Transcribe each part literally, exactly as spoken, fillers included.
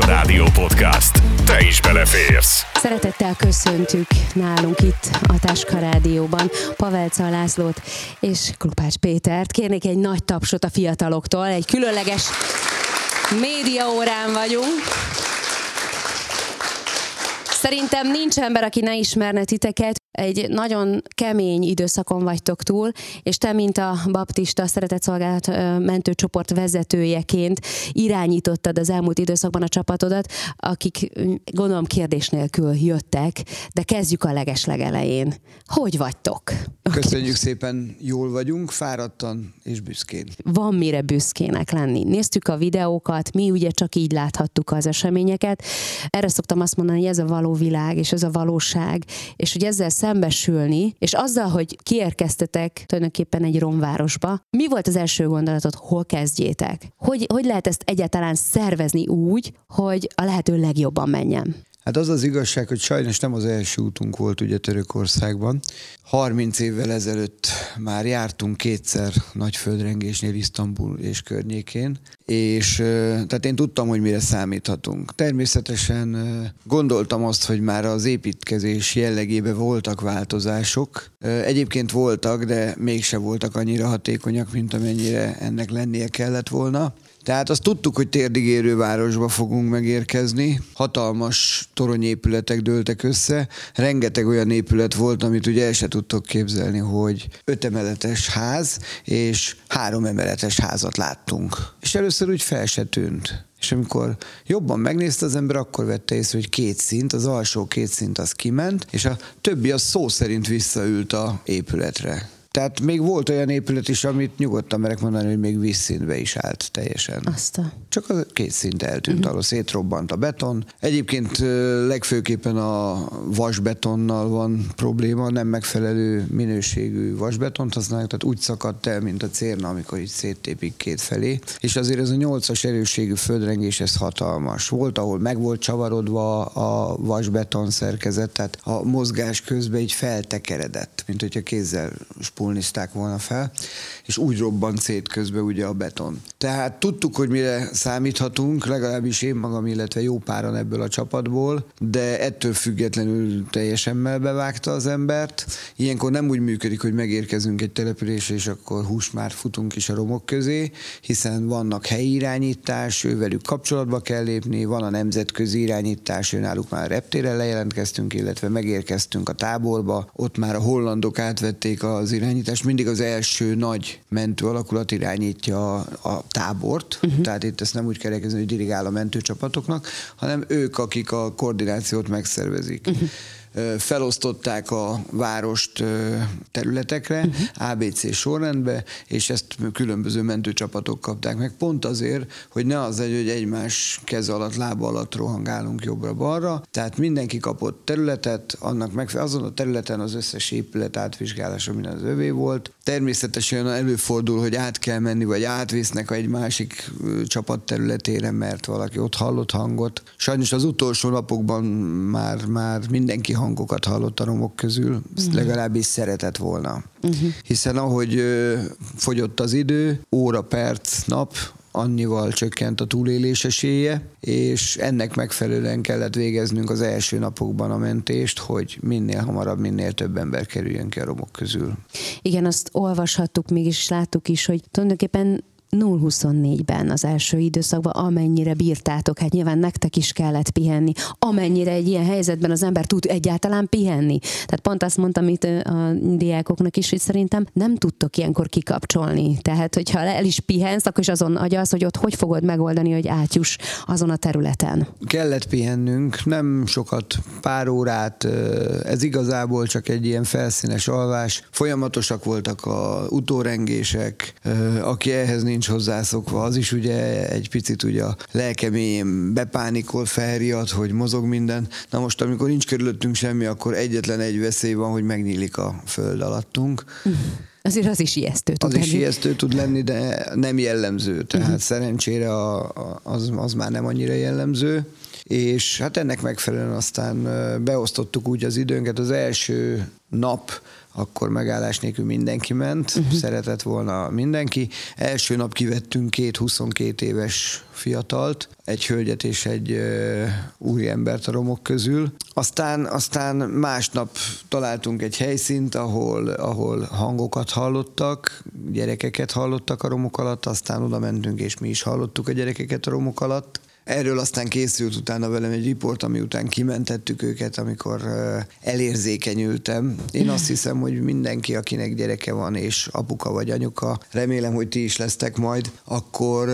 Táska Rádió Podcast. Te is beleférsz! Szeretettel köszöntjük nálunk itt a Táska Rádióban Pavelcze Lászlót és Klupács Pétert. Kérnék egy nagy tapsot a fiataloktól, egy különleges médiaórán vagyunk. Szerintem nincs ember, aki ne ismerne titeket. Egy nagyon kemény időszakon vagytok túl, és te, mint a Baptista Szeretetszolgálat mentőcsoport vezetőjeként irányítottad az elmúlt időszakban a csapatodat, akik gondolom kérdés nélkül jöttek, de kezdjük a legeslegelején. Hogy vagytok? Köszönjük szépen, jól vagyunk, fáradtan és büszkén. Van mire büszkének lenni. Néztük a videókat, mi ugye csak így láthattuk az eseményeket. Erre szoktam azt mondani, hogy ez a való világ, és ez a valóság, és hogy ezzel szembesülni, és azzal, hogy kiérkeztetek tulajdonképpen egy romvárosba. Mi volt az első gondolatod, hol kezdjétek? Hogy, hogy lehet ezt egyáltalán szervezni úgy, hogy a lehető legjobban menjen? Hát az az igazság, hogy sajnos nem az első útunk volt ugye Törökországban. harminc évvel ezelőtt már jártunk kétszer nagy földrengésnél Isztambul és környékén, és tehát én tudtam, hogy mire számíthatunk. Természetesen gondoltam azt, hogy már az építkezés jellegében voltak változások. Egyébként voltak, de mégse voltak annyira hatékonyak, mint amennyire ennek lennie kellett volna. Tehát azt tudtuk, hogy térdigérő városba fogunk megérkezni. Hatalmas toronyépületek dőltek össze. Rengeteg olyan épület volt, amit ugye el se tudtok képzelni, hogy öt emeletes ház, és három emeletes házat láttunk. És először úgy fel se tűnt. És amikor jobban megnézte az ember, akkor vette észre, hogy két szint, az alsó két szint az kiment, és a többi az szó szerint visszaült a épületre. Tehát még volt olyan épület is, amit nyugodtan merek mondani, hogy még vízszintbe is állt teljesen. Aztán. Csak a két szint eltűnt, uh-huh. Alól szétrobbant a beton. Egyébként legfőképpen a vasbetonnal van probléma, nem megfelelő minőségű vasbetont használják, tehát úgy szakadt el, mint a cérna, amikor így széttépik két felé. És azért ez a nyolcas erősségű földrengés, ez hatalmas. Volt, ahol meg volt csavarodva a vasbeton szerkezet, tehát a mozgás közben így feltekeredett, mint hogyha kézzel pulnizták volna fel, és úgy robbant szét közben ugye a beton. Tehát tudtuk, hogy mire számíthatunk, legalábbis én magam, illetve jó páran ebből a csapatból, de ettől függetlenül teljesen melbevágta az embert. Ilyenkor nem úgy működik, hogy megérkezünk egy településre, és akkor hús már futunk is a romok közé, hiszen vannak helyi irányítás, ővelük kapcsolatba kell lépni, van a nemzetközi irányítás, őnáluk már reptéren lejelentkeztünk, illetve megérkeztünk a táborba, ott már a hollandok átvették az irányítás, mindig az első nagy mentő alakulat irányítja a tábort, uh-huh. Tehát itt ezt nem úgy kell elkezdeni, hogy dirigál a mentőcsapatoknak, hanem ők, akik a koordinációt megszervezik. Uh-huh. Felosztották a várost területekre, uh-huh. á bé cé sorrendbe, és ezt különböző mentőcsapatok kapták meg. Pont azért, hogy ne az egy, hogy egymás kez alatt, lába alatt rohangálunk jobbra-balra. Tehát mindenki kapott területet, annak megfelel, azon a területen az összes épület átvizsgálása minden az övé volt. Természetesen előfordul, hogy át kell menni, vagy átvisznek egy másik csapat területére, mert valaki ott hallott hangot. Sajnos az utolsó napokban már, már mindenki hangokat hallott a romok közül, uh-huh. Legalábbis szeretett volna. Uh-huh. Hiszen ahogy ö, fogyott az idő, óra, perc, nap, annyival csökkent a túlélés esélye, és ennek megfelelően kellett végeznünk az első napokban a mentést, hogy minél hamarabb, minél több ember kerüljön ki a romok közül. Igen, azt olvashattuk még, és láttuk is, hogy tulajdonképpen nulla huszonnégyben az első időszakban, amennyire bírtátok, hát nyilván nektek is kellett pihenni, amennyire egy ilyen helyzetben az ember tud egyáltalán pihenni. Tehát pont azt mondtam itt a diákoknak is, hogy szerintem nem tudtok ilyenkor kikapcsolni. Tehát, hogyha el is pihensz, akkor is azon agyalsz, hogy ott hogy fogod megoldani, hogy átjuss azon a területen. Kellett pihennünk, nem sokat, pár órát, ez igazából csak egy ilyen felszínes alvás. Folyamatosak voltak a utórengések, aki ehhez nincs hozzászokva, az is ugye egy picit ugye a lelkemélyén bepánikol, felriad, hogy mozog minden. Na most, amikor nincs körülöttünk semmi, akkor egyetlen egy veszély van, hogy megnyílik a föld alattunk. Mm. Azért az is ijesztő tud az lenni. Az is ijesztő tud lenni, de nem jellemző. Tehát uh-huh. Szerencsére a, a, az, az már nem annyira jellemző. és hát ennek megfelelően aztán beosztottuk úgy az időnket. Az első nap akkor megállás nélkül mindenki ment, uh-huh. szeretett volna mindenki. Első nap kivettünk két huszonkét éves fiatalt, egy hölgyet és egy ö, úriembert a romok közül. Aztán, aztán másnap találtunk egy helyszínt, ahol, ahol hangokat hallottak, gyerekeket hallottak a romok alatt, aztán oda mentünk, és mi is hallottuk a gyerekeket a romok alatt. Erről aztán készült utána velem egy riport, ami után kimentettük őket, amikor elérzékenyültem. Én azt hiszem, hogy mindenki, akinek gyereke van, és apuka vagy anyuka, remélem, hogy ti is lesztek majd, akkor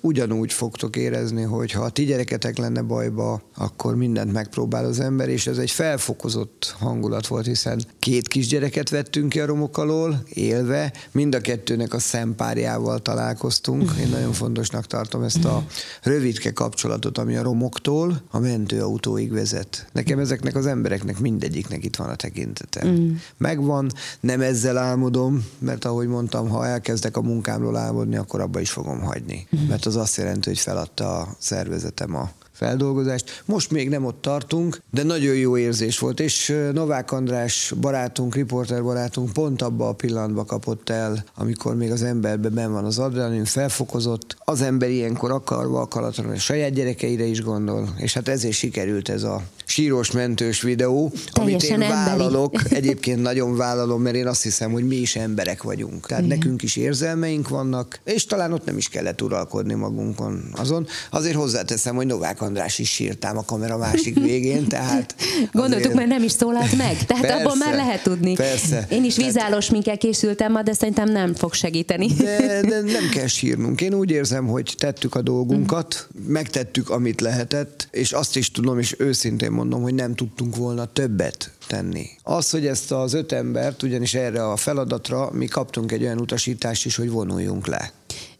ugyanúgy fogtok érezni, hogy ha a ti gyereketek lenne bajba, akkor mindent megpróbál az ember, és ez egy felfokozott hangulat volt, hiszen két kisgyereket vettünk ki a romok alól, élve, mind a kettőnek a szempárjával találkoztunk. Én nagyon fontosnak tartom ezt a rövidke kapcsolatot, ami a romoktól a mentőautóig vezet. Nekem ezeknek az embereknek mindegyiknek itt van a tekintetem. Mm. Megvan, nem ezzel álmodom, mert ahogy mondtam, ha elkezdek a munkámról álmodni, akkor abba is fogom hagyni. Mm. Mert az azt jelenti, hogy feladta a szervezetem a feldolgozást. Most még nem ott tartunk, de nagyon jó érzés volt, és Novák András barátunk, riporter barátunk pont abba a pillanatba kapott el, amikor még az emberben benn van az adrenalin, felfokozott. Az ember ilyenkor akarva, akaratlanul a saját gyerekeire is gondol, és hát ezért sikerült ez a sírós mentős videó, teljesen amit én vállalok, emberi. Egyébként nagyon vállalom, mert én azt hiszem, hogy mi is emberek vagyunk. Tehát igen. Nekünk is érzelmeink vannak, és talán ott nem is kellett uralkodni magunkon azon. Azért hozzáteszem, hogy Novák András is sírtám a kamera másik végén, tehát... Gondoltuk, azért... mert nem is szólalt meg, tehát persze, abból már lehet tudni. Persze. Én is vízállós minket készültem ma, de szerintem nem fog segíteni. De, de nem kell sírnunk. Én úgy érzem, hogy tettük a dolgunkat, mm. megtettük, amit lehetett, és azt is tudom, és őszintén mondom, hogy nem tudtunk volna többet tenni. Az, hogy ezt az öt embert, ugyanis erre a feladatra mi kaptunk egy olyan utasítást is, hogy vonuljunk le.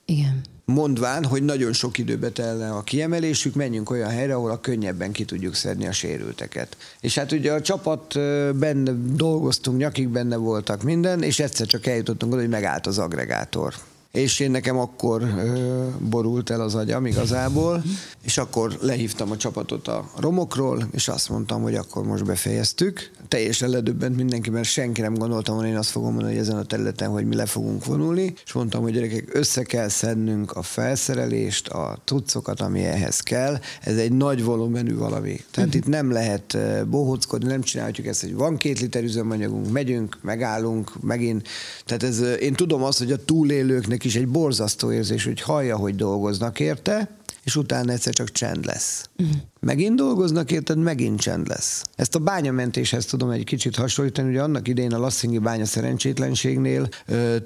Igen. Mondván, hogy nagyon sok időbe telne a kiemelésük, menjünk olyan helyre, ahol a könnyebben ki tudjuk szedni a sérülteket. És hát ugye a csapat benne dolgoztunk, nyakig benne voltak minden, és egyszer csak eljutottunk oda, hogy megállt az agregátor. És én nekem akkor ö, borult el az agyam igazából, és akkor lehívtam a csapatot a romokról, és azt mondtam, hogy akkor most befejeztük. Teljesen ledöbbent mindenki, mert senki nem gondoltam, hogy én azt fogom mondani, hogy ezen a területen, hogy mi le fogunk vonulni, és mondtam, hogy gyerekek, össze kell szednünk a felszerelést, a cuccokat, ami ehhez kell. Ez egy nagy volumenű valami. Tehát uh-huh. itt nem lehet bohóckodni, nem csinálhatjuk ezt, hogy van két liter üzemanyagunk, megyünk, megállunk, megint. Tehát ez, én tudom azt, hogy a túlélőknek és egy borzasztó érzés, hogy hallja, hogy dolgoznak érte, és utána egyszer csak csend lesz. Mm. Megint dolgoznak érte, megint csend lesz. Ezt a bányamentéshez tudom egy kicsit hasonlítani, ugye annak idején a lasszingi bánya szerencsétlenségnél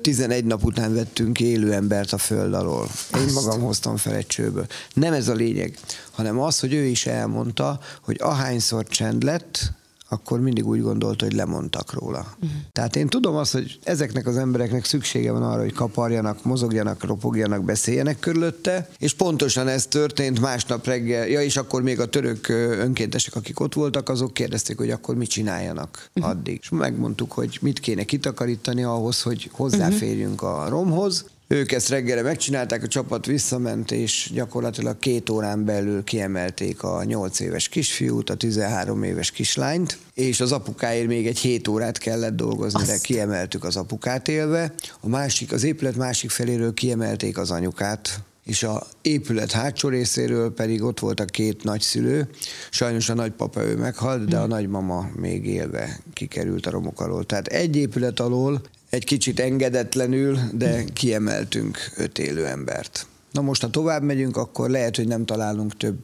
tizenegy nap után vettünk élő embert a föld alól. Én Azt. magam hoztam fel egy csőből. Nem ez a lényeg, hanem az, hogy ő is elmondta, hogy ahányszor csend lett, akkor mindig úgy gondolt, hogy lemondtak róla. Uh-huh. Tehát én tudom azt, hogy ezeknek az embereknek szüksége van arra, hogy kaparjanak, mozogjanak, ropogjanak, beszéljenek körülötte, és pontosan ez történt másnap reggel. Ja, és akkor még a török önkéntesek, akik ott voltak, azok kérdezték, hogy akkor mit csináljanak uh-huh. addig. És megmondtuk, hogy mit kéne kitakarítani ahhoz, hogy hozzáférjünk uh-huh. a romhoz. Ők ezt reggelre megcsinálták, a csapat visszament, és gyakorlatilag két órán belül kiemelték a nyolc éves kisfiút, a tizenhárom éves kislányt, és az apukáért még egy hét órát kellett dolgozni, Azt. de kiemeltük az apukát élve. A másik, az épület másik feléről kiemelték az anyukát, és az épület hátsó részéről pedig ott volt a két nagyszülő. Sajnos a nagypapa ő meghalt, de a nagymama még élve kikerült a romok alól. Tehát egy épület alól egy kicsit engedetlenül, de kiemeltünk öt élő embert. Na most, ha tovább megyünk, akkor lehet, hogy nem találunk több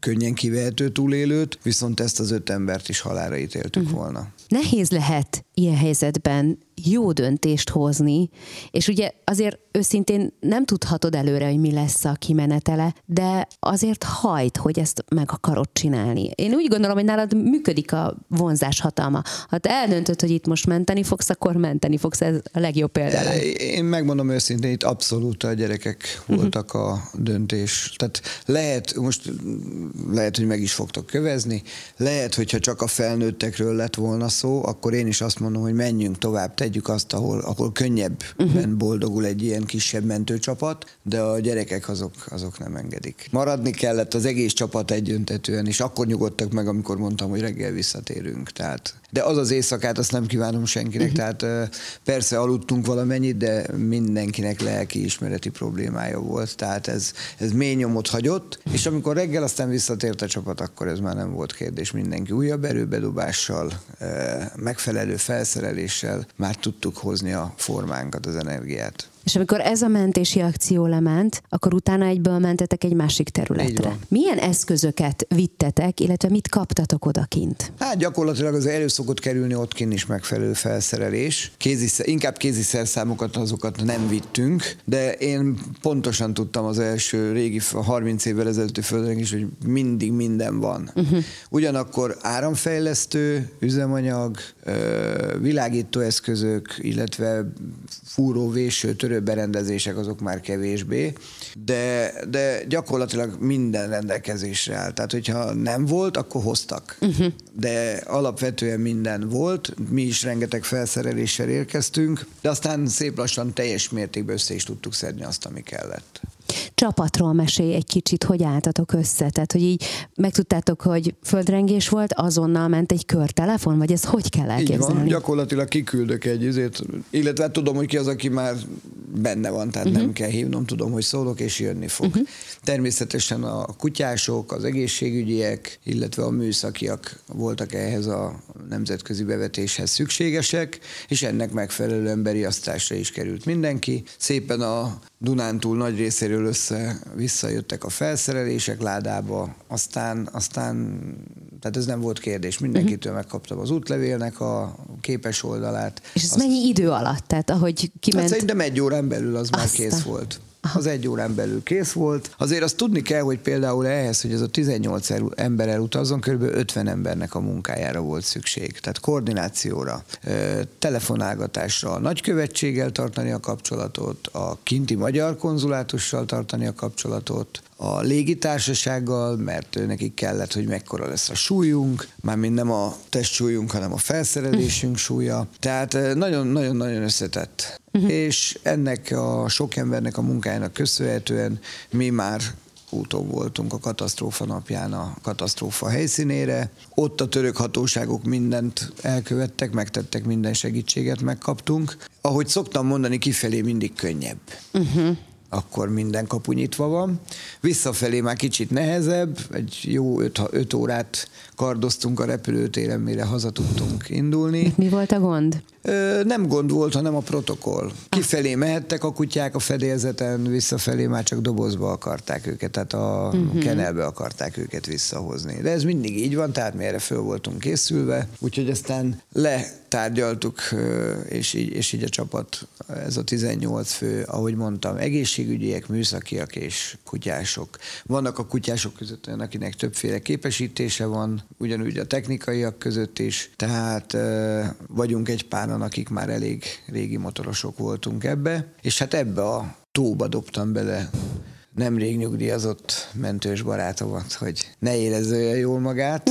könnyen kivehető túlélőt, viszont ezt az öt embert is halálra ítéltük uh-huh. volna. Nehéz lehet ilyen helyzetben jó döntést hozni, és ugye azért őszintén nem tudhatod előre, hogy mi lesz a kimenetele, de azért hajt, hogy ezt meg akarod csinálni. Én úgy gondolom, hogy nálad működik a vonzás hatalma. Ha te eldöntöd, hogy itt most menteni fogsz, akkor menteni fogsz, ez a legjobb példa. Én megmondom őszintén, itt abszolút a gyerekek voltak uh-huh. a döntés. Tehát lehet, most lehet, hogy meg is fogtok kövezni, lehet, hogyha csak a felnőttekről lett volna szó, akkor én is azt mondom, hogy menjünk tovább, tegyük azt, ahol, ahol könnyebben uh-huh. boldogul egy ilyen kisebb mentőcsapat, de a gyerekek azok, azok nem engedik. Maradni kellett az egész csapat egyöntetően, és akkor nyugodtak meg, amikor mondtam, hogy reggel visszatérünk. Tehát, de az az éjszakát azt nem kívánom senkinek, uh-huh. tehát persze aludtunk valamennyit, de mindenkinek lelkiismereti problémája volt, tehát ez, ez mély nyomot hagyott, és amikor reggel aztán visszatért a csapat, akkor ez már nem volt kérdés, mindenki újabb erőbedobással, megfelelő felszereléssel már tudtuk hozni a formánkat, az energiát. És amikor ez a mentési akció lement, akkor utána egyből mentetek egy másik területre. Milyen eszközöket vittetek, illetve mit kaptatok odakint? Hát gyakorlatilag az elő szokott kerülni ott kint is megfelelő felszerelés. Kéziszer, inkább kéziszerszámokat, azokat nem vittünk, de én pontosan tudtam az első régi harminc évvel ezelőtti földön is, hogy mindig minden van. Uh-huh. Ugyanakkor áramfejlesztő, üzemanyag, világítóeszközök, illetve fúró, véső, törő berendezések azok már kevésbé, de, de gyakorlatilag minden rendelkezésre áll. Tehát, hogyha nem volt, akkor hoztak. Uh-huh. De alapvetően minden volt, mi is rengeteg felszereléssel érkeztünk, de aztán szép lassan teljes mértékben össze is tudtuk szedni azt, ami kellett. Csapatról mesélj egy kicsit, hogy álltatok össze, tehát hogy így megtudtátok, hogy földrengés volt, azonnal ment egy körtelefon, vagy ez hogy kell elképzelni? Így van, gyakorlatilag kiküldök egy izét, illetve tudom, hogy ki az, aki már benne van, tehát uh-huh. nem kell hívnom, tudom, hogy szólok, és jönni fog. Uh-huh. Természetesen a kutyások, az egészségügyiek, illetve a műszakiak voltak ehhez a nemzetközi bevetéshez szükségesek, és ennek megfelelő emberi asztásra is került mindenki. Szépen a Dunántúl nagy részéről össze visszajöttek a felszerelések ládába, aztán, aztán tehát ez nem volt kérdés, mindenkitől uh-huh. megkaptam az útlevélnek a képes oldalát. És ez azt... mennyi idő alatt? Tehát ahogy kiment... Hát szerintem egy órán belül az Aztán. már kész volt. Az egy órán belül kész volt. Azért azt tudni kell, hogy például ehhez, hogy ez a tizennyolc ember elutazzon, kb. ötven embernek a munkájára volt szükség. Tehát koordinációra, telefonálgatásra, a nagykövetséggel tartani a kapcsolatot, a kinti magyar konzulátussal tartani a kapcsolatot, a légitársasággal, mert nekik kellett, hogy mekkora lesz a súlyunk, mármint nem a testsúlyunk, hanem a felszerelésünk súlya. Tehát nagyon-nagyon-nagyon összetett. Uh-huh. És ennek a sok embernek a munkájának köszönhetően mi már úton voltunk a katasztrófa napján a katasztrófa helyszínére. Ott a török hatóságok mindent elkövettek, megtettek minden segítséget, megkaptunk. Ahogy szoktam mondani, kifelé mindig könnyebb. Uh-huh. Akkor minden kapu nyitva van. Visszafelé már kicsit nehezebb, egy jó öt órát kardoztunk a repülőtéren, mire haza tudtunk indulni. Mi volt a gond? Ö, nem gond volt, hanem a protokoll. Kifelé mehettek a kutyák a fedélzeten, visszafelé már csak dobozba akarták őket, tehát a uh-huh. kenelbe akarták őket visszahozni. De ez mindig így van, tehát mi erre föl voltunk készülve, úgyhogy aztán letárgyaltuk, és így, és így a csapat, ez a tizennyolc fő, ahogy mondtam, egészségügyiek, műszakiak és kutyások. Vannak a kutyások között olyan, akinek többféle képesítése van, ugyanúgy a technikaiak között is, tehát ö, vagyunk egy páran, akik már elég régi motorosok voltunk ebbe, és hát ebbe a tóba dobtam bele nemrég nyugdíjazott mentős barátomat, hogy ne érezze olyan jól magát,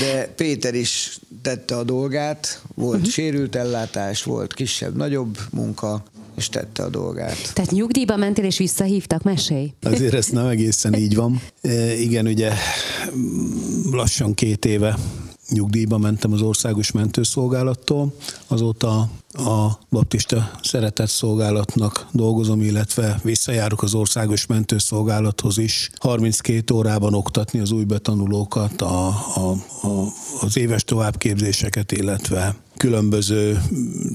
de Péter is tette a dolgát, volt uh-huh. sérült ellátás, volt kisebb-nagyobb munka, és tette a dolgát. Tehát nyugdíjba mentél, és visszahívtak, mesélj? Azért ez nem egészen így van. E, igen, ugye lassan két éve nyugdíjba mentem az Országos Mentőszolgálattól, azóta a Baptista Szeretetszolgálatnak dolgozom, illetve visszajárok az Országos Mentőszolgálathoz is harminckét órában oktatni az új betanulókat, a, a, a, az éves továbbképzéseket, illetve különböző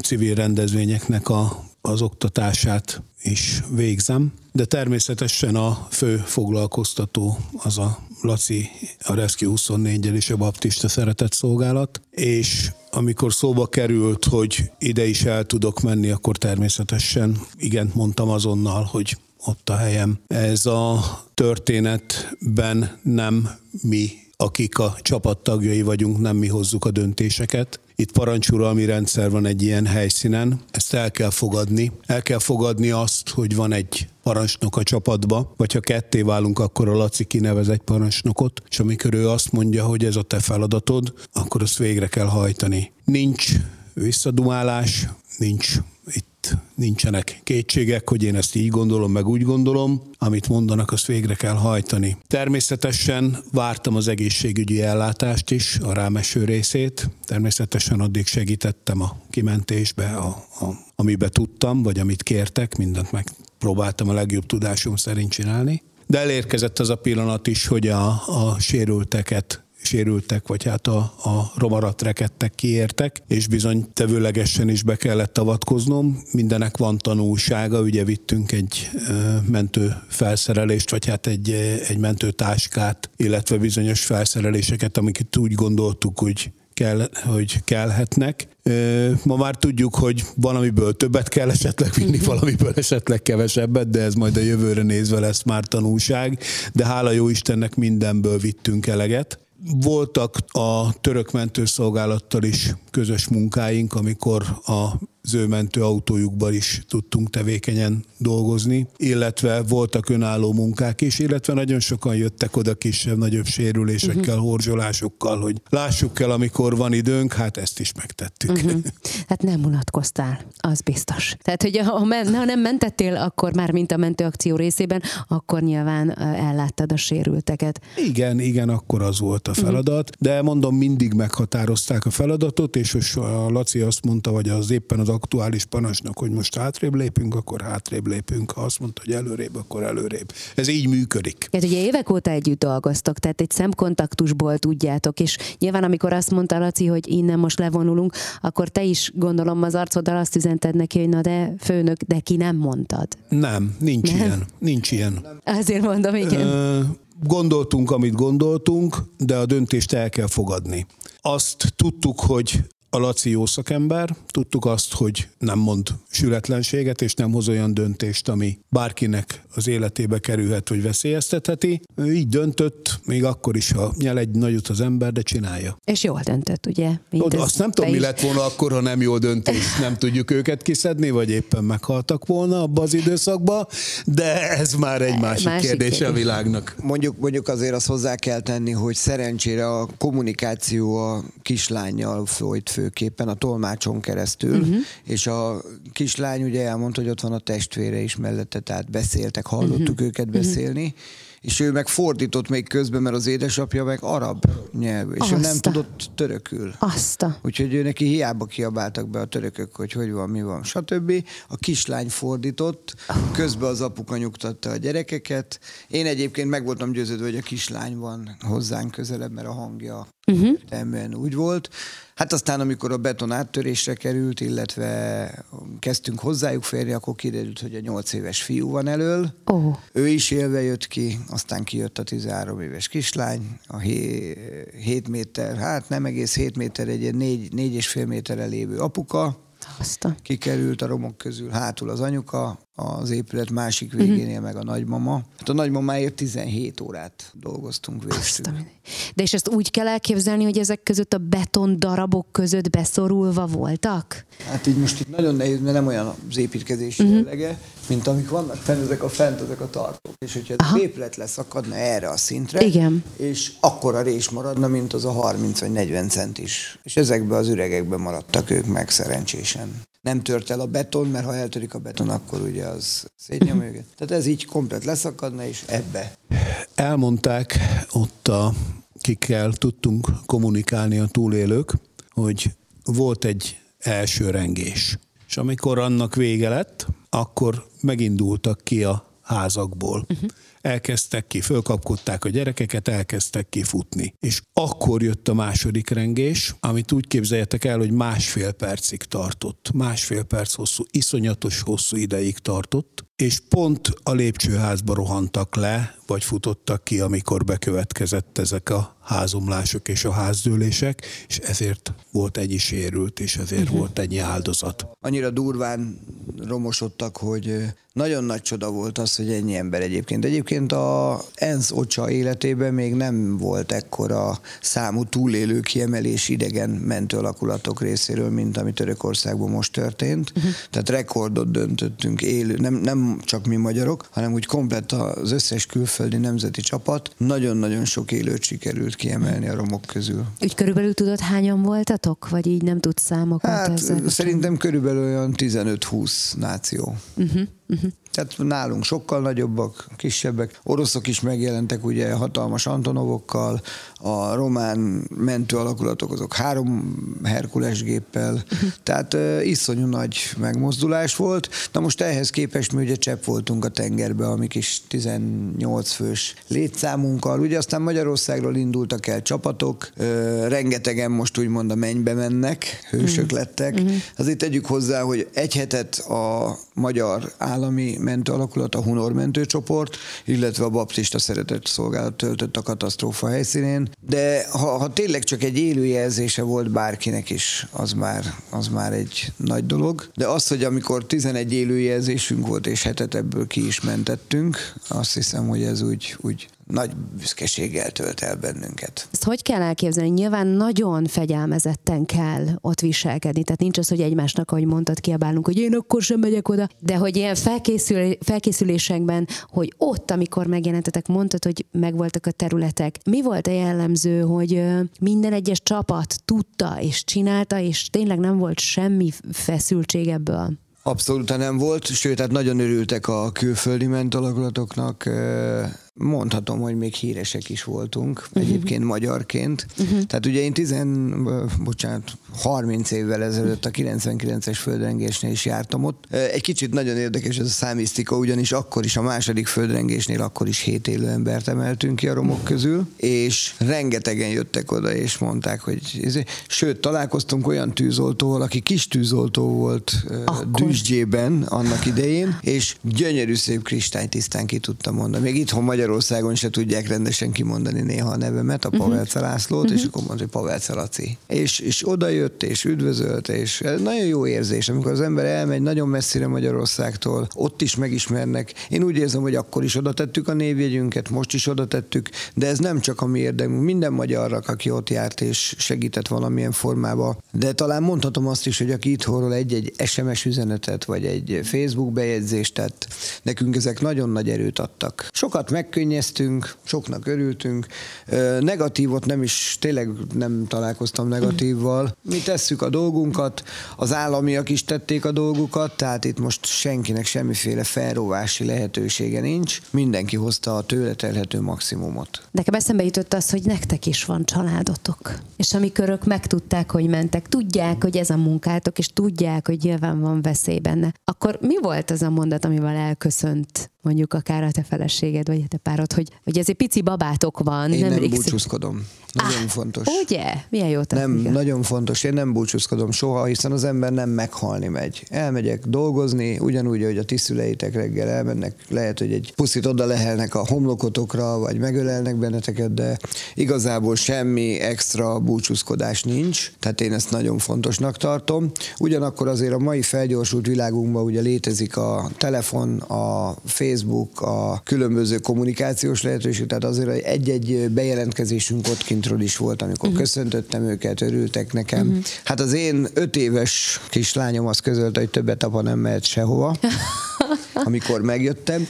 civil rendezvényeknek a az oktatását is végzem, de természetesen a fő foglalkoztató az a Laci, a Rescue huszonnégyel és a Baptista Szeretetszolgálat, és amikor szóba került, hogy ide is el tudok menni, akkor természetesen igent mondtam azonnal, hogy ott a helyem. Ez a történetben nem mi, akik a csapattagjai vagyunk, nem mi hozzuk a döntéseket. Itt parancsuralmi rendszer van egy ilyen helyszínen, ezt el kell fogadni. El kell fogadni azt, hogy van egy parancsnok a csapatba, vagy ha ketté válunk, akkor a Laci kinevez egy parancsnokot, és amikor ő azt mondja, hogy ez a te feladatod, akkor azt végre kell hajtani. Nincs visszadumálás, nincs itt, nincsenek kétségek, hogy én ezt így gondolom, meg úgy gondolom, amit mondanak, azt végre kell hajtani. Természetesen vártam az egészségügyi ellátást is, a rámeső részét, természetesen addig segítettem a kimentésbe, a, a, amiben tudtam, vagy amit kértek, mindent megpróbáltam a legjobb tudásom szerint csinálni. De elérkezett az a pillanat is, hogy a, a sérülteket, sérültek, vagy hát a, a romarat rekedtek, kiértek, és bizony tevőlegesen is be kellett avatkoznom. Mindenek van tanulsága, ugye vittünk egy mentő felszerelést, vagy hát egy, egy mentőtáskát, illetve bizonyos felszereléseket, amiket úgy gondoltuk, hogy, kell, hogy kellhetnek. Ma már tudjuk, hogy valamiből többet kell esetleg vinni, valamiből esetleg kevesebbet, de ez majd a jövőre nézve lesz már tanulság, de hála jó Istennek mindenből vittünk eleget. Voltak a török mentőszolgálattal is közös munkáink, amikor az ő mentőautójukban is tudtunk tevékenyen dolgozni, illetve voltak önálló munkák is, illetve nagyon sokan jöttek oda kisebb-nagyobb sérülésekkel, uh-huh. horzsolásokkal, hogy lássuk el, amikor van időnk, hát ezt is megtettük. Uh-huh. Hát nem unatkoztál, az biztos. Tehát, hogy ha, men, ha nem mentettél, akkor már mint a mentőakció részében, akkor nyilván elláttad a sérülteket. Igen, igen, akkor az volt a feladat, de mondom, mindig meghatározták a feladatot, és a Laci azt mondta, vagy az éppen az aktuális panasnak, hogy most hátrébb lépünk, akkor hátrébb lépünk, ha azt mondta, hogy előrébb, akkor előrébb. Ez így működik. Hát ugye évek óta együtt dolgoztok, tehát egy szemkontaktusból tudjátok, és nyilván amikor azt mondta Laci, hogy innen most levonulunk, akkor te is gondolom az arcoddal azt üzented neki, hogy na de főnök, de ki nem mondtad. Nem, nincs nem? ilyen. Nincs ilyen. Azért mondom, igen. Ö, gondoltunk, amit gondoltunk, de a döntést el kell fogadni. Azt tudtuk, hogy a Laci jó szakember, tudtuk azt, hogy nem mond sületlenséget, és nem hoz olyan döntést, ami bárkinek az életébe kerülhet, vagy veszélyeztetheti. Ő így döntött, még akkor is, ha nyel egy nagyot az ember, de csinálja. És jól döntött, ugye? Mind azt nem tudom, mi lett volna akkor, ha nem jól döntés. Nem tudjuk őket kiszedni, vagy éppen meghaltak volna abban az időszakban, de ez már egy másik, másik kérdés a világnak. Mondjuk, mondjuk azért azt hozzá kell tenni, hogy szerencsére a kommunikáció a kislánnyal folyt fő. Főképpen a tolmácson keresztül, uh-huh. és a kislány ugye elmondta, hogy ott van a testvére is mellette, tehát beszéltek, hallottuk uh-huh. őket beszélni, uh-huh. és ő meg fordított még közben, mert az édesapja meg arab nyelv, és Azta. Ő nem tudott törökül. Azta. Úgyhogy ő neki hiába kiabáltak be a törökök, hogy hogy van, mi van, stb. A kislány fordított, közben az apuka nyugtatta a gyerekeket. Én egyébként meg voltam győződve, hogy a kislány van hozzánk közelebb, mert a hangja uh-huh. teljesen úgy volt. Hát aztán, amikor a beton áttörésre került, illetve kezdtünk hozzájuk férni, akkor kiderült, hogy a nyolc éves fiú van elől. Oh. Ő is élve jött ki, aztán kijött a tizenhárom éves kislány, a hét méter, hát nem egész hét méter, egy négy és fél méterre lévő apuka. Aztán. Kikerült a romok közül, hátul az anyuka, az épület másik végénél uh-huh. meg a nagymama. Hát a nagymamáért tizenhét órát dolgoztunk végül. De és ezt úgy kell elképzelni, hogy ezek között a beton darabok között beszorulva voltak? Hát így most itt nagyon nehéz, mert nem olyan az építkezés uh-huh. jellege, mint amik vannak fent, ezek a fent, ezek a tartók. És hogyha az épület leszakadna erre a szintre, igen. és akkora rés maradna, mint az a harminc vagy negyven centis. És ezekben az üregekben maradtak ők meg szerencsésen. Nem tört el a beton, mert ha eltörik a beton, akkor ugye az szétnyomja őket. Tehát ez így komplet leszakadna, és ebbe. Elmondták ott, a, kikkel tudtunk kommunikálni a túlélők, hogy volt egy első rengés. És amikor annak vége lett, akkor megindultak ki a házakból. Uh-huh. Elkezdtek ki, fölkapkodták a gyerekeket, elkezdtek kifutni. És akkor jött a második rengés, amit úgy képzeljetek el, hogy másfél percig tartott. Másfél perc hosszú, iszonyatos hosszú ideig tartott, és pont a lépcsőházba rohantak le, vagy futottak ki, amikor bekövetkezett ezek a házomlások és a házdőlések, és ezért volt ennyi sérült, és ezért uh-huh. volt ennyi áldozat. Annyira durván romosodtak, hogy nagyon nagy csoda volt az, hogy ennyi ember egyébként. Egyébként egyébként a ENSZ OCHA életében még nem volt ekkora számú túlélő kiemelés idegen mentő alakulatok részéről, mint ami Törökországban most történt. Uh-huh. Tehát rekordot döntöttünk élő, nem, nem csak mi magyarok, hanem úgy komplett az összes külföldi nemzeti csapat. Nagyon-nagyon sok élőt sikerült kiemelni a romok közül. Úgy körülbelül tudod, hányan voltatok? Vagy így nem tudsz számokat? Hát szerintem körülbelül olyan tizenöt-húsz náció. Uh-huh. Uh-huh. Tehát nálunk sokkal nagyobbak, kisebbek. Oroszok is megjelentek ugye hatalmas Antonovokkal, a román mentő alakulatok azok három Herkules géppel, uh-huh. tehát uh, iszonyú nagy megmozdulás volt. Na most ehhez képest mi ugye csepp voltunk a tengerbe, a mi kis tizennyolc fős létszámunkkal. Ugye aztán Magyarországról indultak el csapatok, uh, rengetegen most úgymond a mennybe mennek, hősök uh-huh. lettek. Uh-huh. Azért tegyük hozzá, hogy egy hetet a magyar állami mentő alakulat, a Hunor mentőcsoport, illetve a Baptista Szeretetszolgálat töltött a katasztrófa helyszínén, de ha, ha tényleg csak egy élőjelzése volt bárkinek is, az már, az már egy nagy dolog, de az, hogy amikor tizenegy élőjelzésünk volt, és hetet ebből ki is mentettünk, azt hiszem, hogy ez úgy, úgy nagy büszkeséggel tölt el bennünket. Ezt hogy kell elképzelni? Nyilván nagyon fegyelmezetten kell ott viselkedni, tehát nincs az, hogy egymásnak, ahogy mondtad, kiabálunk, hogy én akkor sem megyek oda, de hogy ilyen felkészül, felkészülésekben, hogy ott, amikor megjelentetek, mondtad, hogy megvoltak a területek. Mi volt a jellemző, hogy minden egyes csapat tudta és csinálta, és tényleg nem volt semmi feszültség ebből? Abszolút nem volt, sőt, hát nagyon örültek a külföldi mentőalakulatoknak. Mondhatom, hogy még híresek is voltunk, egyébként uh-huh. magyarként. Uh-huh. Tehát ugye én tizen, bocsánat, harminc évvel ezelőtt a kilencvenkilences földrengésnél is jártam ott. Egy kicsit nagyon érdekes ez a számisztika, ugyanis akkor is a második földrengésnél akkor is hét élő embert emeltünk ki a romok közül, és rengetegen jöttek oda, és mondták, hogy ezért. Sőt, találkoztunk olyan tűzoltóval, aki kis tűzoltó volt akkor... Düzsgyében annak idején, és gyönyörű szép kristálytisztán ki tudta mondani. Még itthon magyar Magyarországon se tudják rendesen kimondani néha a nevemet, a Pavelcze Lászlót, uh-huh. és akkor mondta, hogy Pavelcze Laci. És, és odajött, és üdvözölt, és nagyon jó érzés, amikor az ember elmegy nagyon messzire Magyarországtól, ott is megismernek. Én úgy érzem, hogy akkor is oda tettük a névjegyünket, most is oda tettük, de ez nem csak a mi érdemünk, minden magyarnak, aki ott járt és segített valamilyen formába. De talán mondhatom azt is, hogy aki itthonról egy-egy es em es üzenetet, vagy egy Facebook bejegyzést tett, nekünk ezek nagyon nagy erőt adtak. Sokat meg Megkönnyeztünk, soknak örültünk. Negatívot nem is, tényleg nem találkoztam negatívval. Mi tesszük a dolgunkat, az államiak is tették a dolgukat, tehát itt most senkinek semmiféle felrovási lehetősége nincs. Mindenki hozta a tőle telhető maximumot. Nekem eszembe jutott az, hogy nektek is van családotok. És amikor ők megtudták, hogy mentek, tudják, hogy ez a munkátok, és tudják, hogy nyilván van veszély benne. Akkor mi volt az a mondat, amivel elköszönt? Mondjuk akár a te feleséged, vagy a te párod, hogy, hogy ez egy pici babátok van. Én nem, nem búcsúzkodom. Nagyon ah, fontos. Ugye? Milyen jó tettem. Nem, igen. Nagyon fontos. Én nem búcsúzkodom soha, hiszen az ember nem meghalni megy. Elmegyek dolgozni, ugyanúgy, hogy a ti szüleitek reggel elmennek, lehet, hogy egy puszit oda lehelnek a homlokotokra, vagy megölelnek benneteket, de igazából semmi extra búcsúzkodás nincs. Tehát én ezt nagyon fontosnak tartom. Ugyanakkor azért a mai felgyorsult világunkban ugye létezik a telefon, a Facebook, Facebook, a különböző kommunikációs lehetőség, tehát azért egy-egy bejelentkezésünk ott kintről is volt, amikor uh-huh. köszöntöttem őket, örültek nekem. Uh-huh. Hát az én öt éves kislányom azt közölte, hogy többet apa nem mehet sehova, amikor megjöttem,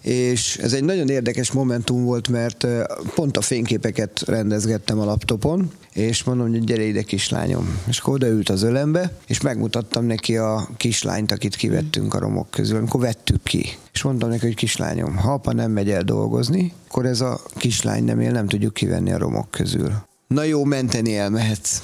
és ez egy nagyon érdekes momentum volt, mert pont a fényképeket rendezgettem a laptopon, és mondom, hogy gyere ide, kislányom. És akkor odaült az ölembe, és megmutattam neki a kislányt, akit kivettünk a romok közül, amikor vettük ki. És mondtam neki, hogy kislányom, ha apa nem megy el dolgozni, akkor ez a kislány nem él, nem tudjuk kivenni a romok közül. Na jó, menteni elmehetsz.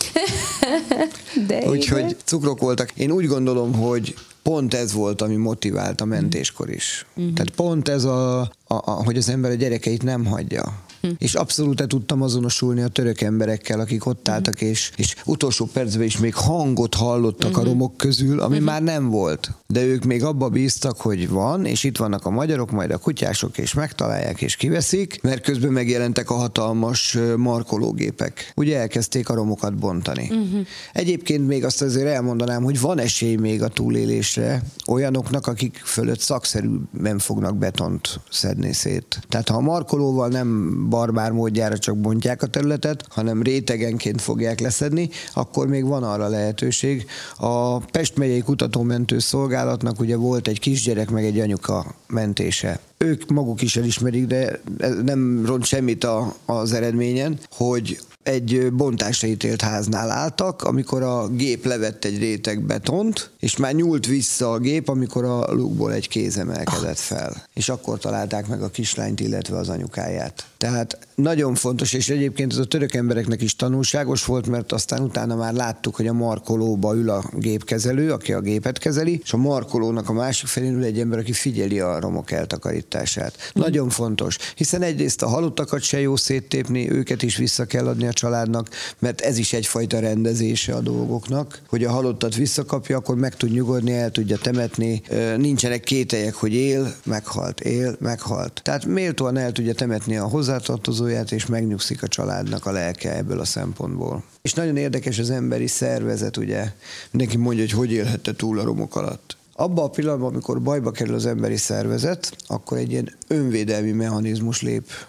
Úgyhogy cukrok voltak. Én úgy gondolom, hogy pont ez volt, ami motivált a mentéskor is. Uh-huh. Tehát pont ez, a, a, a, hogy az ember a gyerekeit nem hagyja. És abszolút tudtam azonosulni a török emberekkel, akik ott álltak, és, és utolsó percben is még hangot hallottak uh-huh. a romok közül, ami uh-huh. már nem volt. de ők még abba bíztak, hogy van, és itt vannak a magyarok, majd a kutyások, és megtalálják, és kiveszik, mert közben megjelentek a hatalmas markológépek. Ugye elkezdték a romokat bontani. Uh-huh. Egyébként még azt azért elmondanám, hogy van esély még a túlélésre olyanoknak, akik fölött szakszerűen fognak betont szedni szét. Tehát ha a markolóval nem barbár módjára csak bontják a területet, hanem rétegenként fogják leszedni, akkor még van arra lehetőség. A Pest megyei kutatómentő szolgálatnak ugye volt egy kisgyerek meg egy anyuka mentése. Ők maguk is elismerik, de nem ront semmit a, az eredményen, hogy egy bontásra ítélt háznál álltak, amikor a gép levett egy réteg betont, és már nyúlt vissza a gép, amikor a lukból egy kéz emelkedett fel. És akkor találták meg a kislányt, illetve az anyukáját. Tehát nagyon fontos, és egyébként ez a török embereknek is tanulságos volt, mert aztán utána már láttuk, hogy a markolóba ül a gépkezelő, aki a gépet kezeli, és a markolónak a másik felén ül egy ember, aki figyeli a romok eltakarítását. Mm. Nagyon fontos, hiszen egyrészt a halottakat se jó széttépni, őket is vissza kell adni a családnak, mert ez is egyfajta rendezése a dolgoknak, hogy a halottat visszakapja, akkor meg tud nyugodni, el tudja temetni, nincsenek kételyek, hogy él, meghalt, él, meghalt. Tehát méltóan el tudja temetni a hozzátartozóját, és megnyugszik a családnak a lelke ebből a szempontból. És nagyon érdekes az emberi szervezet, ugye, mindenki mondja, hogy hogy élhette túl a romok alatt. Abban a pillanatban, amikor bajba kerül az emberi szervezet, akkor egy ilyen önvédelmi mechanizmus lép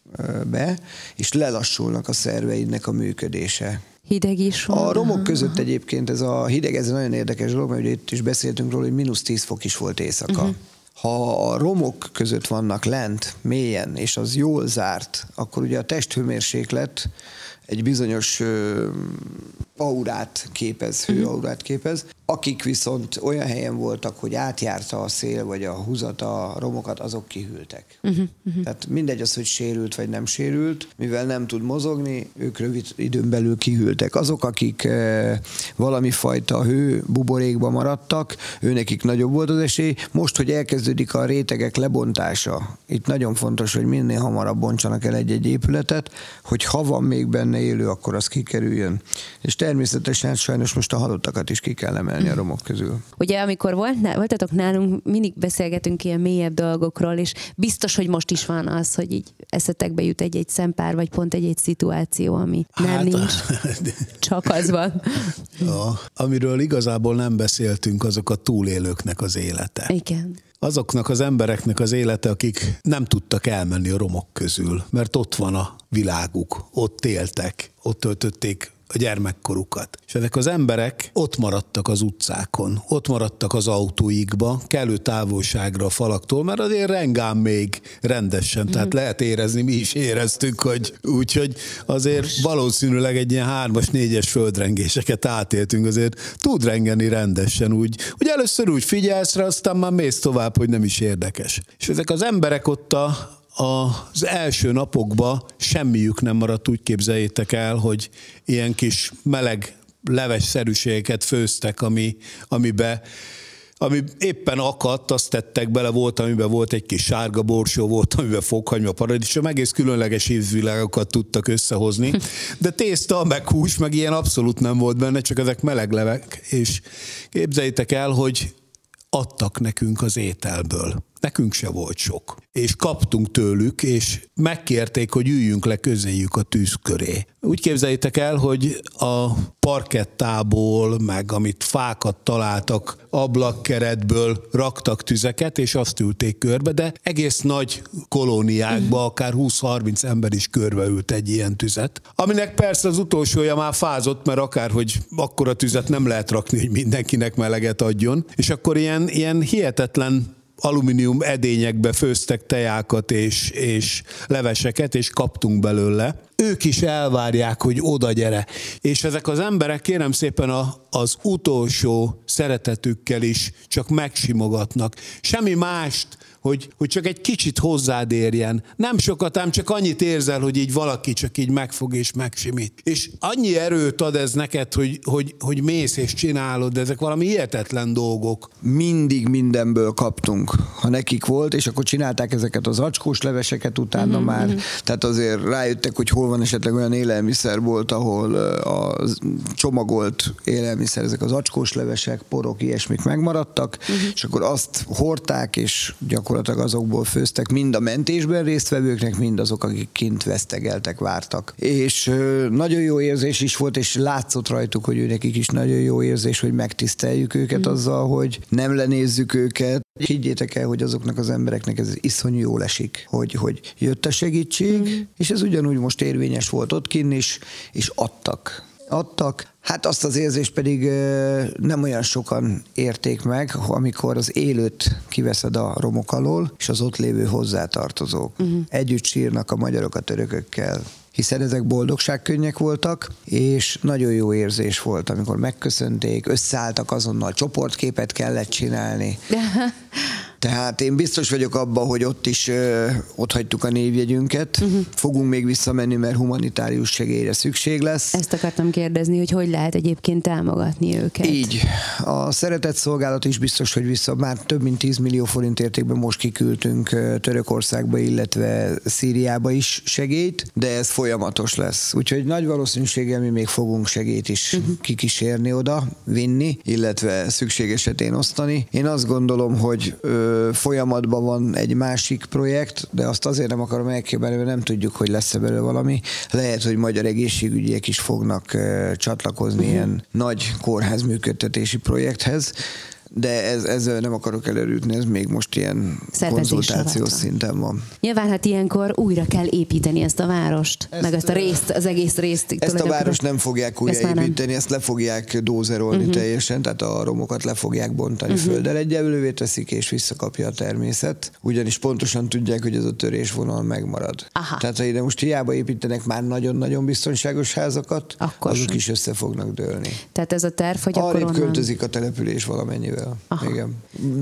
be, és lelassulnak a szerveidnek a működése. Hideg is van. A romok között egyébként ez a hideg, ez nagyon érdekes dolog, mert ugye itt is beszéltünk róla, hogy mínusz tíz fok is volt éjszaka. Uh-huh. Ha a romok között vannak lent, mélyen, és az jól zárt, akkor ugye a testhőmérséklet egy bizonyos ö, aurát képez, hőaurát képez. Akik viszont olyan helyen voltak, hogy átjárta a szél, vagy a húzata a romokat, azok kihűltek. Uh-huh, uh-huh. Tehát mindegy az, hogy sérült, vagy nem sérült, mivel nem tud mozogni, ők rövid időn belül kihűltek. Azok, akik e, valami fajta hő buborékba maradtak, őnekik nagyobb volt az esély. Most, hogy elkezdődik a rétegek lebontása, itt nagyon fontos, hogy minél hamarabb bontsanak el egy-egy épületet, hogy ha van még benne élő, akkor az kikerüljön. És természetesen sajnos most a halottakat is ki kell emelni a romok közül. Ugye, amikor volt, voltatok nálunk, mindig beszélgetünk ilyen mélyebb dolgokról, és biztos, hogy most is van az, hogy így eszetekbe jut egy-egy szempár, vagy pont egy-egy szituáció, ami hát, nem nincs. Csak az van. Ja, amiről igazából nem beszéltünk, azok a túlélőknek az élete. Igen. Azoknak az embereknek az élete, akik nem tudtak elmenni a romok közül, mert ott van a világuk, ott éltek, ott töltötték a gyermekkorukat. És ezek az emberek ott maradtak az utcákon, ott maradtak az autóikba, kellő távolságra a falaktól, mert azért rengám még rendesen, mm. tehát lehet érezni, mi is éreztük, hogy úgyhogy azért most valószínűleg egy ilyen hármas, négyes földrengéseket átéltünk, azért tud rengeni rendesen úgy, hogy először úgy figyelsz rá, aztán már mész tovább, hogy nem is érdekes. És ezek az emberek ott a az első napokban semmiük nem maradt, úgy képzeljétek el, hogy ilyen kis meleg levesszerűségeket főztek, ami, amibe, ami éppen akadt, azt tettek bele, volt, amiben volt egy kis sárga borsó, volt, amiben fokhagyma, paradicsom, egész különleges ízvilágokat tudtak összehozni, de tészta, meg hús, meg ilyen abszolút nem volt benne, csak ezek meleg levek, és képzeljétek el, hogy adtak nekünk az ételből. Nekünk se volt sok. És kaptunk tőlük, és megkérték, hogy üljünk le közéjük a tűz köré. Úgy képzeljétek el, hogy a parkettából, meg amit fákat találtak, ablakkeretből raktak tüzeket, és azt ülték körbe, de egész nagy kolóniákba, akár húsz-harminc ember is körbeült egy ilyen tüzet. Aminek persze az utolsója már fázott, mert akárhogy akkora tüzet nem lehet rakni, hogy mindenkinek meleget adjon. És akkor ilyen, ilyen hihetetlen alumínium edényekbe főztek tejákat és, és leveseket, és kaptunk belőle. Ők is elvárják, hogy oda gyere. És ezek az emberek, kérem szépen, a, az utolsó szeretetükkel is csak megsimogatnak. Semmi mást, hogy, hogy csak egy kicsit hozzád érjen. Nem sokat, ám csak annyit érzel, hogy így valaki csak így megfog és megsimít. És annyi erőt ad ez neked, hogy, hogy, hogy mész és csinálod, de ezek valami hihetetlen dolgok. Mindig mindenből kaptunk, ha nekik volt, és akkor csinálták ezeket az acskós leveseket utána mm-hmm. már. Tehát azért rájöttek, hogy hol Ahol van esetleg olyan élelmiszerbolt, ahol a csomagolt élelmiszer, ezek az acskós levesek, porok, ilyesmik megmaradtak, uh-huh. és akkor azt hordták, és gyakorlatilag azokból főztek mind a mentésben résztvevőknek, mind azok, akik kint vesztegeltek, vártak. És nagyon jó érzés is volt, és látszott rajtuk, hogy őnekik is nagyon jó érzés, hogy megtiszteljük őket uh-huh. azzal, hogy nem lenézzük őket. Higgyétek el, hogy azoknak az embereknek ez iszonyú jól esik, hogy, hogy jött a segítség, uh-huh. és ez ugyanúgy most érvényes volt ott kinn is, és adtak. Adtak. Hát azt az érzést pedig nem olyan sokan érték meg, amikor az élőt kiveszed a romok alól, és az ott lévő hozzátartozók. Uh-huh. Együtt sírnak a magyarok a törökökkel, hiszen ezek boldogságkönnyek voltak, és nagyon jó érzés volt, amikor megköszönték, összeálltak azonnal, csoportképet kellett csinálni. Tehát én biztos vagyok abban, hogy ott is ö, ott hagytuk a névjegyünket. Uh-huh. Fogunk még visszamenni, mert humanitárius segélyre szükség lesz. Ezt akartam kérdezni, hogy hogy lehet egyébként támogatni őket. Így. A Szeretetszolgálat is biztos, hogy vissza. Már több mint tíz millió forint értékben most kiküldtünk Törökországba, illetve Szíriába is segélyt, de ez folyamatos lesz. Úgyhogy nagy valószínűséggel mi még fogunk segélyt is uh-huh. kikísérni oda, vinni, illetve szükség esetén osztani. Én azt gondolom, hogy ö, folyamatban van egy másik projekt, de azt azért nem akarom elképzelni, mert nem tudjuk, hogy lesz-e belőle valami. Lehet, hogy magyar egészségügyiek is fognak uh, csatlakozni uh-huh. ilyen nagy kórház működtetési projekthez, de ez, ezzel nem akarok előrülni, ez még most ilyen konzultációs szinten van. Nyilván hát ilyenkor újra kell építeni ezt a várost, ezt, meg ezt a részt, az egész részt. Ezt a várost nem fogják újraépíteni, ezt le fogják dózerolni uh-huh. teljesen, tehát a romokat le fogják bontani uh-huh. földdel, egyelővé teszik és visszakapja a természet, ugyanis pontosan tudják, hogy ez a törésvonal megmarad. Aha. Tehát ha ide most hiába építenek már nagyon-nagyon biztonságos házakat, akkor azok sem. Is össze fognak dőlni. Tehát ez a terv, hogy arrébb onnan... költözik a település valamennyivel. Igen.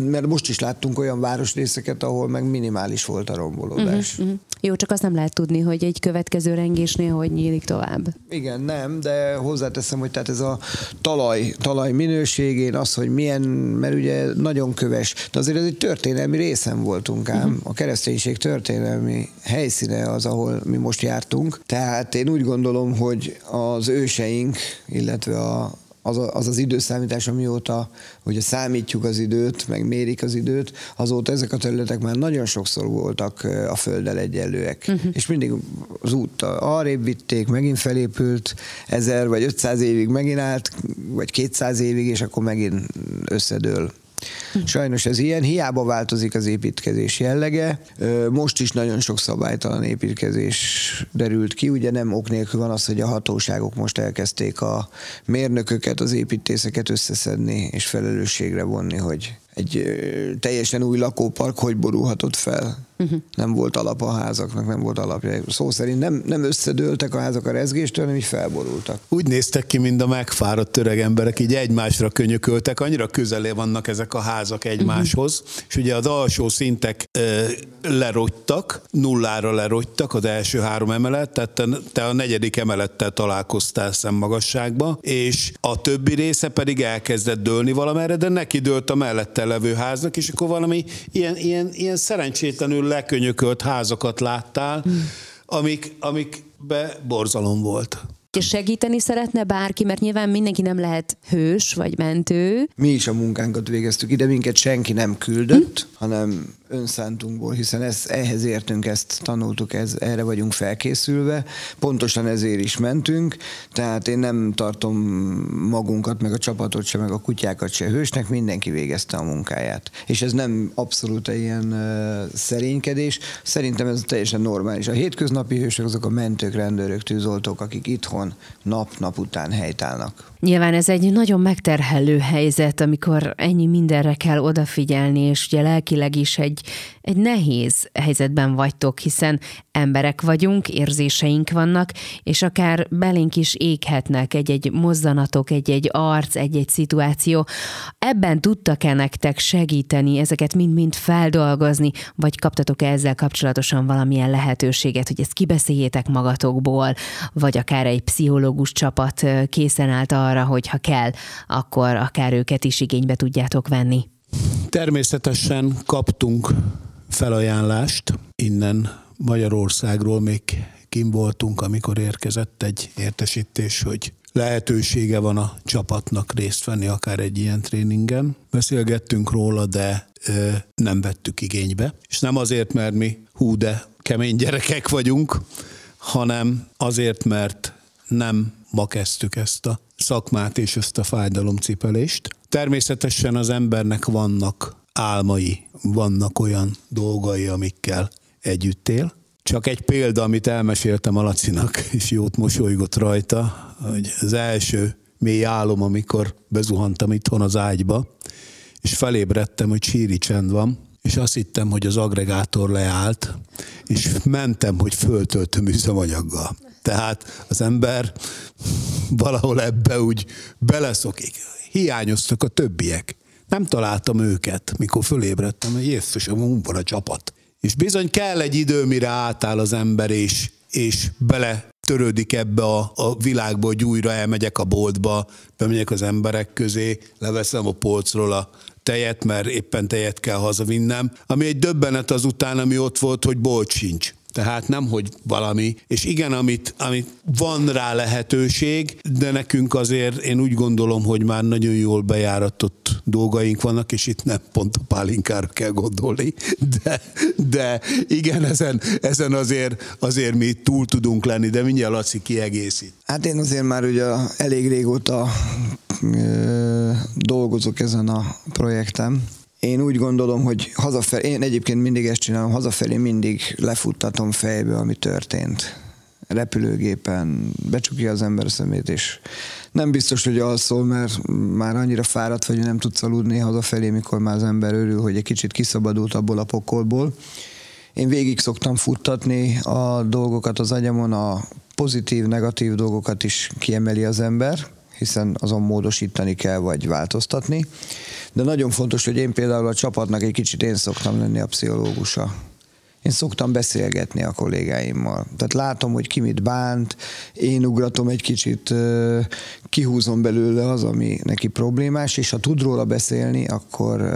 Mert most is láttunk olyan városrészeket, ahol meg minimális volt a rombolódás. Uh-huh, uh-huh. Jó, csak azt nem lehet tudni, hogy egy következő rengésnél hogy nyílik tovább. Igen, nem, de hozzáteszem, hogy tehát ez a talaj, talaj minőségén, az, hogy milyen, mert ugye nagyon köves, de azért ez egy történelmi részen voltunk ám, uh-huh. a kereszténység történelmi helyszíne az, ahol mi most jártunk. Tehát én úgy gondolom, hogy az őseink, illetve a Az, a, az az időszámítás, amióta ugye számítjuk az időt, meg mérik az időt, azóta ezek a területek már nagyon sokszor voltak a földdel egyenlőek. Uh-huh. És mindig az úttal arrébb vitték, megint felépült, ezer vagy ötszáz évig megint állt, vagy kétszáz évig, és akkor megint összedől. Sajnos ez ilyen, hiába változik az építkezés jellege. Most is nagyon sok szabálytalan építkezés derült ki, ugye nem ok nélkül van az, hogy a hatóságok most elkezdték a mérnököket, az építészeket összeszedni és felelősségre vonni, hogy egy teljesen új lakópark hogy borulhatott fel. Uh-huh. Nem volt alap a házaknak, nem volt alapja. Szó szerint nem, nem összedőltek a házak a rezgéstől, hanem így felborultak. Úgy néztek ki, mint a megfáradt öreg emberek, így egymásra könyököltek, annyira közel vannak ezek a házak egymáshoz, uh-huh. és ugye az alsó szintek e, lerogytak, nullára lerogytak az első három emelet, tehát te, te a negyedik emelettel találkoztál szemmagasságba, és a többi része pedig elkezdett dőlni valamerre, de neki dőlt a mellette levő háznak, és akkor valami ilyen, ilyen, ilyen szerencsétlenül lekönyökölt házakat láttál, amik, amikben borzalom volt. És segíteni szeretne bárki, mert nyilván mindenki nem lehet hős vagy mentő. Mi is a munkánkat végeztük, ide minket senki nem küldött, hm? hanem önszántunkból, hiszen ez, ehhez értünk, ezt tanultuk, ez, erre vagyunk felkészülve, pontosan ezért is mentünk, tehát én nem tartom magunkat, meg a csapatot se, meg a kutyákat se hősnek, mindenki végezte a munkáját. És ez nem abszolút ilyen uh, szerénykedés, szerintem ez teljesen normális. A hétköznapi hősök azok a mentők, rendőrök, tűzoltók, akik itthon nap-nap után helytállnak. Nyilván ez egy nagyon megterhelő helyzet, amikor ennyi mindenre kell odafigyelni, és ugye lelkileg is egy, egy nehéz helyzetben vagytok, hiszen emberek vagyunk, érzéseink vannak, és akár belénk is éghetnek egy-egy mozzanatok, egy-egy arc, egy-egy szituáció. Ebben tudtak-e nektek segíteni, ezeket mind-mind feldolgozni, vagy kaptatok ezzel kapcsolatosan valamilyen lehetőséget, hogy ezt kibeszéljétek magatokból, vagy akár egy pszichológus csapat készen állt arra, hogy ha kell, akkor akár őket is igénybe tudjátok venni. Természetesen kaptunk felajánlást innen Magyarországról még kim voltunk, amikor érkezett egy értesítés, hogy lehetősége van a csapatnak részt venni akár egy ilyen tréningen. Beszélgettünk róla, de ö, nem vettük igénybe. És nem azért, mert mi hú, de kemény gyerekek vagyunk, hanem azért, mert nem ma kezdtük ezt a szakmát és ezt a fájdalomcipelést. Természetesen az embernek vannak álmai, vannak olyan dolgai, amikkel együtt él. Csak egy példa, amit elmeséltem a Lacinak, és jót mosolygott rajta, hogy az első mély álom, amikor bezuhantam itthon az ágyba, és felébredtem, hogy síri csend van, és azt hittem, hogy az aggregátor leállt, és mentem, hogy föltöltöm üzemanyaggal. Tehát az ember valahol ebbe úgy beleszokik. Hiányoztak a többiek. Nem találtam őket, mikor fölébredtem, hogy Jézusom, hol van a csapat. És bizony kell egy idő, mire átáll az ember, és, és bele törődik ebbe a, a világba, hogy újra elmegyek a boltba, bemegyek az emberek közé, leveszem a polcról a tejet, mert éppen tejet kell hazavinnem, ami egy döbbenet azután, ami ott volt, hogy bolt sincs. Tehát nem, hogy valami, és igen, amit, amit van rá lehetőség, de nekünk azért én úgy gondolom, hogy már nagyon jól bejáratott dolgaink vannak, és itt nem pont a pálinkára kell gondolni, de, de igen, ezen, ezen azért, azért mi túl tudunk lenni, de mindjárt Laci kiegészít. Hát én azért már ugye elég régóta ö, dolgozok ezen a projektem. Én úgy gondolom, hogy hazafelé, én egyébként mindig ezt csinálom, hazafelé mindig lefuttatom fejből, ami történt. Repülőgépen becsukja az ember szemét, és nem biztos, hogy alszol, mert már annyira fáradt vagy, hogy nem tudsz aludni hazafelé, mikor már az ember örül, hogy egy kicsit kiszabadult abból a pokolból. Én végig szoktam futtatni a dolgokat az agyamon, a pozitív, negatív dolgokat is kiemeli az ember, hiszen azon módosítani kell, vagy változtatni. De nagyon fontos, hogy én például a csapatnak egy kicsit én szoktam lenni a pszichológusa. Én szoktam beszélgetni a kollégáimmal. Tehát látom, hogy ki mit bánt, én ugratom egy kicsit, kihúzom belőle az, ami neki problémás, és ha tud róla beszélni, akkor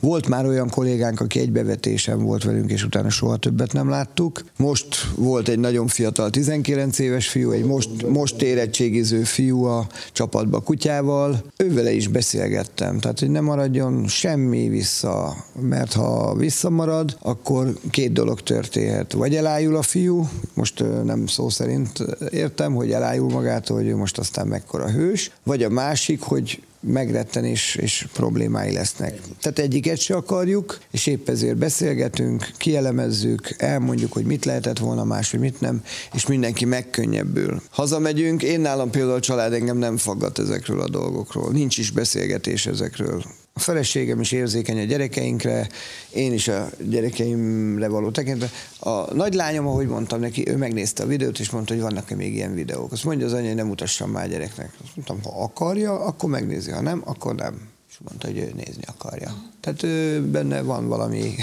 volt már olyan kollégánk, aki egybevetésen volt velünk, és utána soha többet nem láttuk. Most volt egy nagyon fiatal, tizenkilenc éves fiú, egy most, most érettségiző fiú a csapatba kutyával. Ővele is beszélgettem, tehát hogy ne maradjon semmi vissza, mert ha visszamarad, akkor két dolog történhet. Vagy elájul a fiú, most nem szó szerint értem, hogy elájul magától, hogy ő most aztán mekkora hős, vagy a másik, hogy megretten és, és problémái lesznek. Tehát egyiket se akarjuk, és épp ezért beszélgetünk, kielemezzük, elmondjuk, hogy mit lehetett volna más, hogy mit nem, és mindenki megkönnyebbül. Hazamegyünk, én nálam például a család engem nem faggat ezekről a dolgokról, nincs is beszélgetés ezekről. A feleségem is érzékeny a gyerekeinkre, én is a gyerekeimre való tekintet. A nagylányom, ahogy mondtam neki, ő megnézte a videót, és mondta, hogy vannak-e még ilyen videók. Azt mondja az anya, hogy nem mutassam már a gyereknek. Azt mondtam, ha akarja, akkor megnézi, ha nem, akkor nem. És mondta, hogy ő nézni akarja. Tehát ő, benne van valami,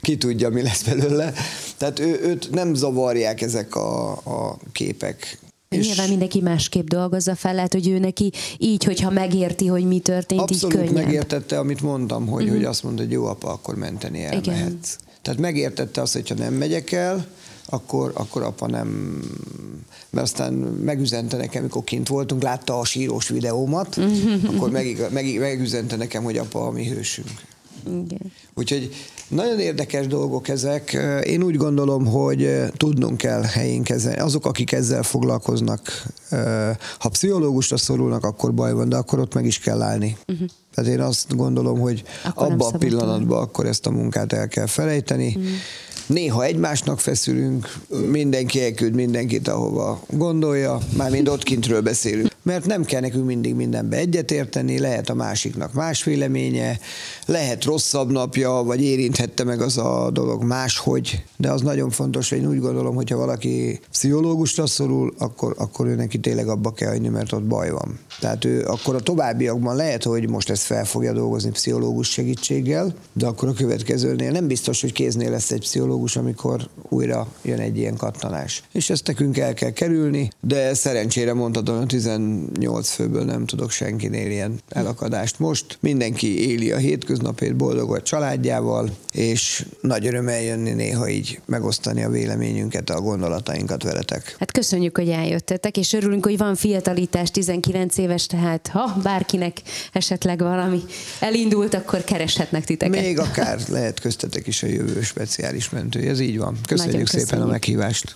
ki tudja, mi lesz belőle. Tehát ő, őt nem zavarják ezek a, a képek. Nyilván mindenki másképp dolgozza fel, lehet, hogy ő neki így, hogyha megérti, hogy mi történt, abszolút így könnyebb. Abszolút megértette, amit mondtam, hogy, uh-huh. hogy azt mondta, hogy jó apa, akkor menteni elmehetsz. Tehát megértette azt, hogyha nem megyek el, akkor, akkor apa nem... Mert aztán megüzente nekem, amikor kint voltunk, látta a sírós videómat, uh-huh. akkor meg, meg, megüzente nekem, hogy apa a mi hősünk. Igen. Úgyhogy nagyon érdekes dolgok ezek. Én úgy gondolom, hogy tudnunk kell helyén kezelni. Azok, akik ezzel foglalkoznak, ha pszichológusra szorulnak, akkor baj van, de akkor ott meg is kell állni. Uh-huh. Tehát én azt gondolom, hogy abban a pillanatban akkor ezt a munkát el kell felejteni. Uh-huh. Néha egymásnak feszülünk, mindenki elküld mindenkit, ahova gondolja, mármint ott kintről beszélünk. Mert nem kell nekünk mindig mindenbe egyetérteni, lehet a másiknak más véleménye, lehet rosszabb napja, vagy érinthette meg az a dolog máshogy, de az nagyon fontos, hogy én úgy gondolom, hogyha valaki pszichológusra szorul, akkor, akkor ő neki tényleg abba kell hagyni, mert ott baj van. Tehát ő akkor a továbbiakban lehet, hogy most ezt fel fogja dolgozni pszichológus segítséggel, de akkor a következőnél nem biztos, hogy kéznél lesz egy pszichológus, amikor újra jön egy ilyen kattanás. És ezt nekünk el kell kerülni, de szerencsére mondhatom, hogy nyolc főből nem tudok senkinél ilyen elakadást most. Mindenki éli a hétköznapét boldog a családjával, és nagy öröm eljönni néha így megosztani a véleményünket, a gondolatainkat veletek. Hát köszönjük, hogy eljöttetek, és örülünk, hogy van fiatalítás, tizenkilenc éves, tehát ha bárkinek esetleg valami elindult, akkor kereshetnek titeket. Még akár lehet köztetek is a jövő speciális mentője, ez így van. Köszönjük, köszönjük szépen a meghívást.